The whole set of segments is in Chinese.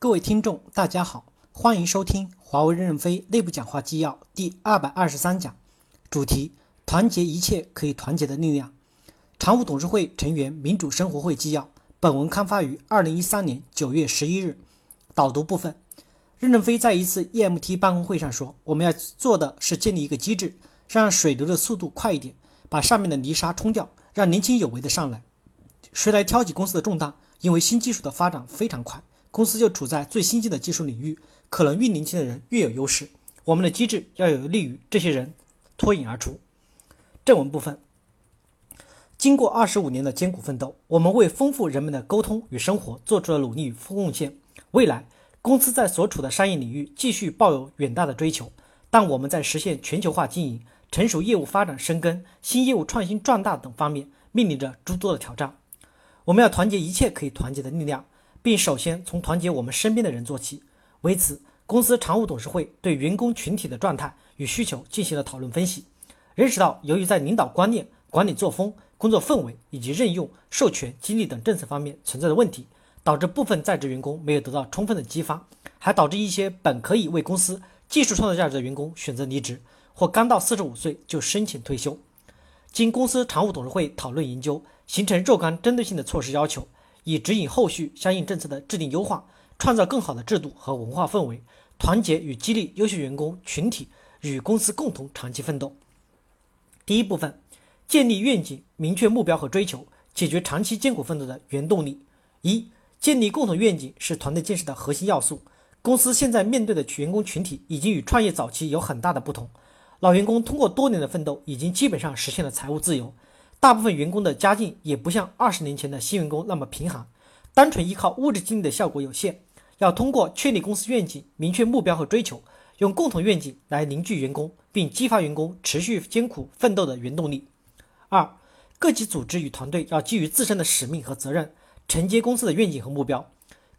各位听众，大家好，欢迎收听华为任正非内部讲话纪要第223讲，主题：团结一切可以团结的力量。常务董事会成员民主生活会纪要，本文刊发于2013年9月11日。导读部分，任正非在一次 EMT 办公会上说，我们要做的是建立一个机制，让水流的速度快一点，把上面的泥沙冲掉，让年轻有为的上来。谁来挑起公司的重担？因为新技术的发展非常快，公司就处在最先进的技术领域，可能越年轻的人越有优势。我们的机制要有利于这些人脱颖而出。正文部分，经过25年的艰苦奋斗，我们为丰富人们的沟通与生活做出了努力与贡献。未来，公司在所处的商业领域继续抱有远大的追求，但我们在实现全球化经营、成熟业务发展深耕、新业务创新壮大等方面面临着诸多的挑战。我们要团结一切可以团结的力量，并首先从团结我们身边的人做起。为此，公司常务董事会对员工群体的状态与需求进行了讨论分析，认识到由于在领导观念、管理作风、工作氛围以及任用、授权、激励等政策方面存在的问题，导致部分在职员工没有得到充分的激发，还导致一些本可以为公司技术创造价值的员工选择离职，或刚到45岁就申请退休。经公司常务董事会讨论研究，形成若干针对性的措施要求，以指引后续相应政策的制定优化，创造更好的制度和文化氛围，团结与激励优秀员工群体与公司共同长期奋斗。第一部分，建立愿景，明确目标和追求，解决长期艰苦奋斗的原动力。一、建立共同愿景是团队建设的核心要素。公司现在面对的员工群体已经与创业早期有很大的不同，老员工通过多年的奋斗已经基本上实现了财务自由，大部分员工的家境也不像20年前的新员工那么贫寒，单纯依靠物质经济的效果有限，要通过确立公司愿景，明确目标和追求，用共同愿景来凝聚员工，并激发员工持续艰苦奋斗的原动力。二、各级组织与团队要基于自身的使命和责任，承接公司的愿景和目标。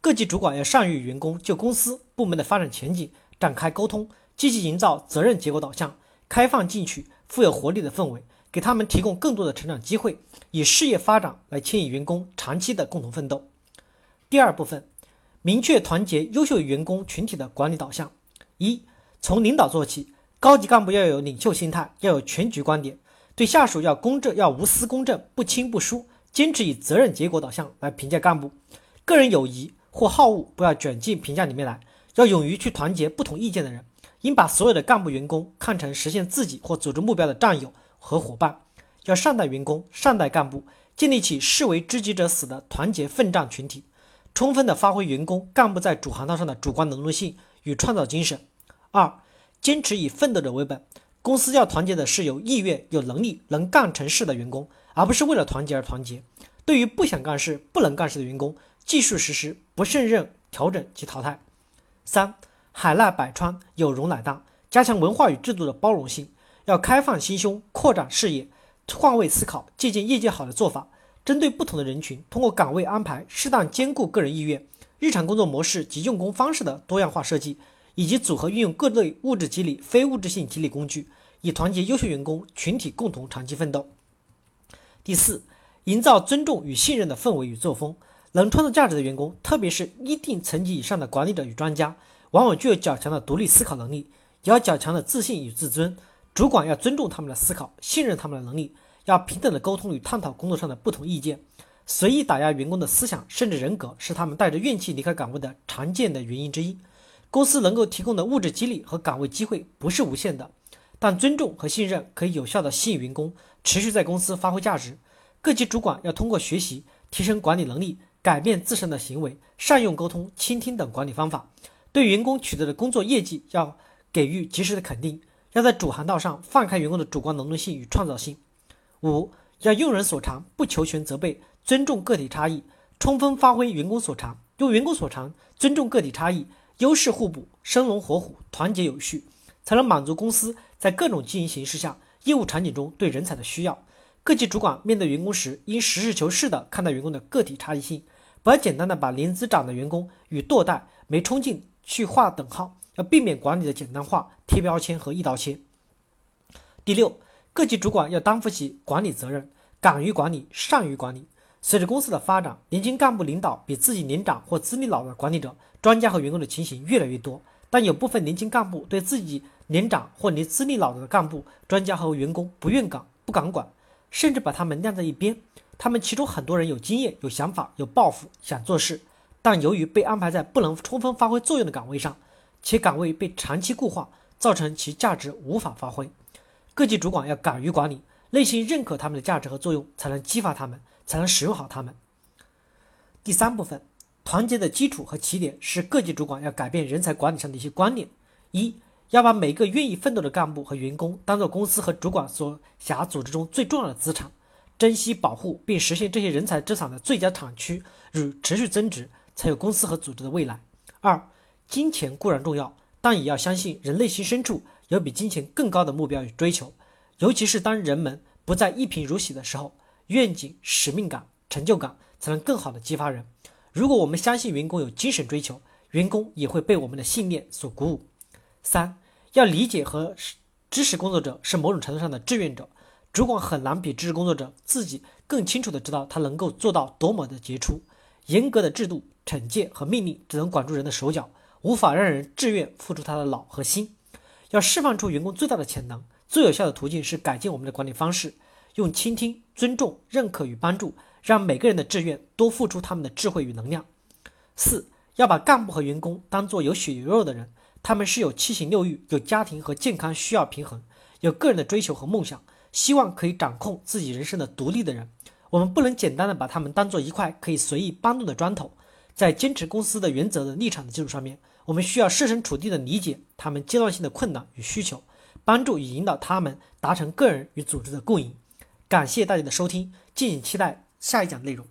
各级主管要善于与员工就公司部门的发展前景展开沟通，积极营造责任结果导向、开放进取、富有活力的氛围，给他们提供更多的成长机会，以事业发展来牵引员工长期的共同奋斗。第二部分，明确团结优秀员工群体的管理导向。一、从领导做起，高级干部要有领袖心态，要有全局观点，对下属要无私公正，不亲不疏，坚持以责任结果导向来评价干部。个人友谊或好恶不要卷进评价里面来，要勇于去团结不同意见的人，应把所有的干部员工看成实现自己或组织目标的战友和伙伴，要善待员工，善待干部，建立起士为知己者死的团结奋战群体，充分的发挥员工干部在主航道上的主观能动性与创造精神。二、坚持以奋斗者为本，公司要团结的是有意愿、有能力、能干成事的员工，而不是为了团结而团结。对于不想干事、不能干事的员工，继续实施不胜任调整及淘汰。三、海纳百川，有容乃大，加强文化与制度的包容性，要开放心胸，扩展视野，换位思考，借鉴业界好的做法，针对不同的人群，通过岗位安排适当兼顾个人意愿、日常工作模式及用工方式的多样化设计，以及组合运用各类物质激励、非物质性激励工具，以团结优秀员工群体共同长期奋斗。第四，营造尊重与信任的氛围与作风。能创造价值的员工，特别是一定层级以上的管理者与专家，往往具有较强的独立思考能力，也有较强的自信与自尊。主管要尊重他们的思考，信任他们的能力，要平等的沟通与探讨工作上的不同意见。随意打压员工的思想甚至人格，是他们带着怨气离开岗位的常见的原因之一。公司能够提供的物质激励和岗位机会不是无限的，但尊重和信任可以有效的吸引员工持续在公司发挥价值。各级主管要通过学习提升管理能力，改变自身的行为，善用沟通、倾听等管理方法，对员工取得的工作业绩要给予及时的肯定，要在主航道上放开员工的主观能动性与创造性。五、要用人所长，不求全责备，尊重个体差异，充分发挥员工所长，用员工所长，尊重个体差异，优势互补，生龙活虎，团结有序，才能满足公司在各种经营形势下、业务场景中对人才的需要。各级主管面对员工时，应实事求是地看待员工的个体差异性，不要简单地把年资长的员工与惰怠、没冲劲去划等号，要避免管理的简单化、贴标签和一刀切。第六，各级主管要担负起管理责任，敢于管理，善于管理。随着公司的发展，年轻干部领导比自己年长或资历老的管理者、专家和员工的情形越来越多，但有部分年轻干部对自己年长或年资历老的干部、专家和员工不敢管，甚至把他们晾在一边。他们其中很多人有经验、有想法、有抱负，想做事，但由于被安排在不能充分发挥作用的岗位上，且岗位被长期固化，造成其价值无法发挥。各级主管要敢于管理，内心认可他们的价值和作用，才能激发他们，才能使用好他们。第三部分，团结的基础和起点是各级主管要改变人才管理上的一些观念。一，要把每个愿意奋斗的干部和员工当作公司和主管所辖组织中最重要的资产，珍惜保护并实现这些人才资产的最佳产区与持续增值，才有公司和组织的未来。二，金钱固然重要，但也要相信人内心深处有比金钱更高的目标与追求，尤其是当人们不再一贫如洗的时候，愿景、使命感、成就感才能更好的激发人。如果我们相信员工有精神追求，员工也会被我们的信念所鼓舞。三，要理解和支持工作者是某种程度上的志愿者，主管很难比支持工作者自己更清楚的知道他能够做到多么的杰出。严格的制度、惩戒和命令只能管住人的手脚，无法让人自愿付出他的脑和心。要释放出员工最大的潜能，最有效的途径是改进我们的管理方式，用倾听、尊重、认可与帮助，让每个人的志愿多付出他们的智慧与能量。四，要把干部和员工当作有血有肉的人，他们是有七情六欲，有家庭和健康需要平衡，有个人的追求和梦想，希望可以掌控自己人生的独立的人。我们不能简单的把他们当作一块可以随意搬动的砖头。在坚持公司的原则的立场的基础上面，我们需要设身处地的理解他们阶段性的困难与需求，帮助与引导他们达成个人与组织的共赢。感谢大家的收听，敬请期待下一讲内容。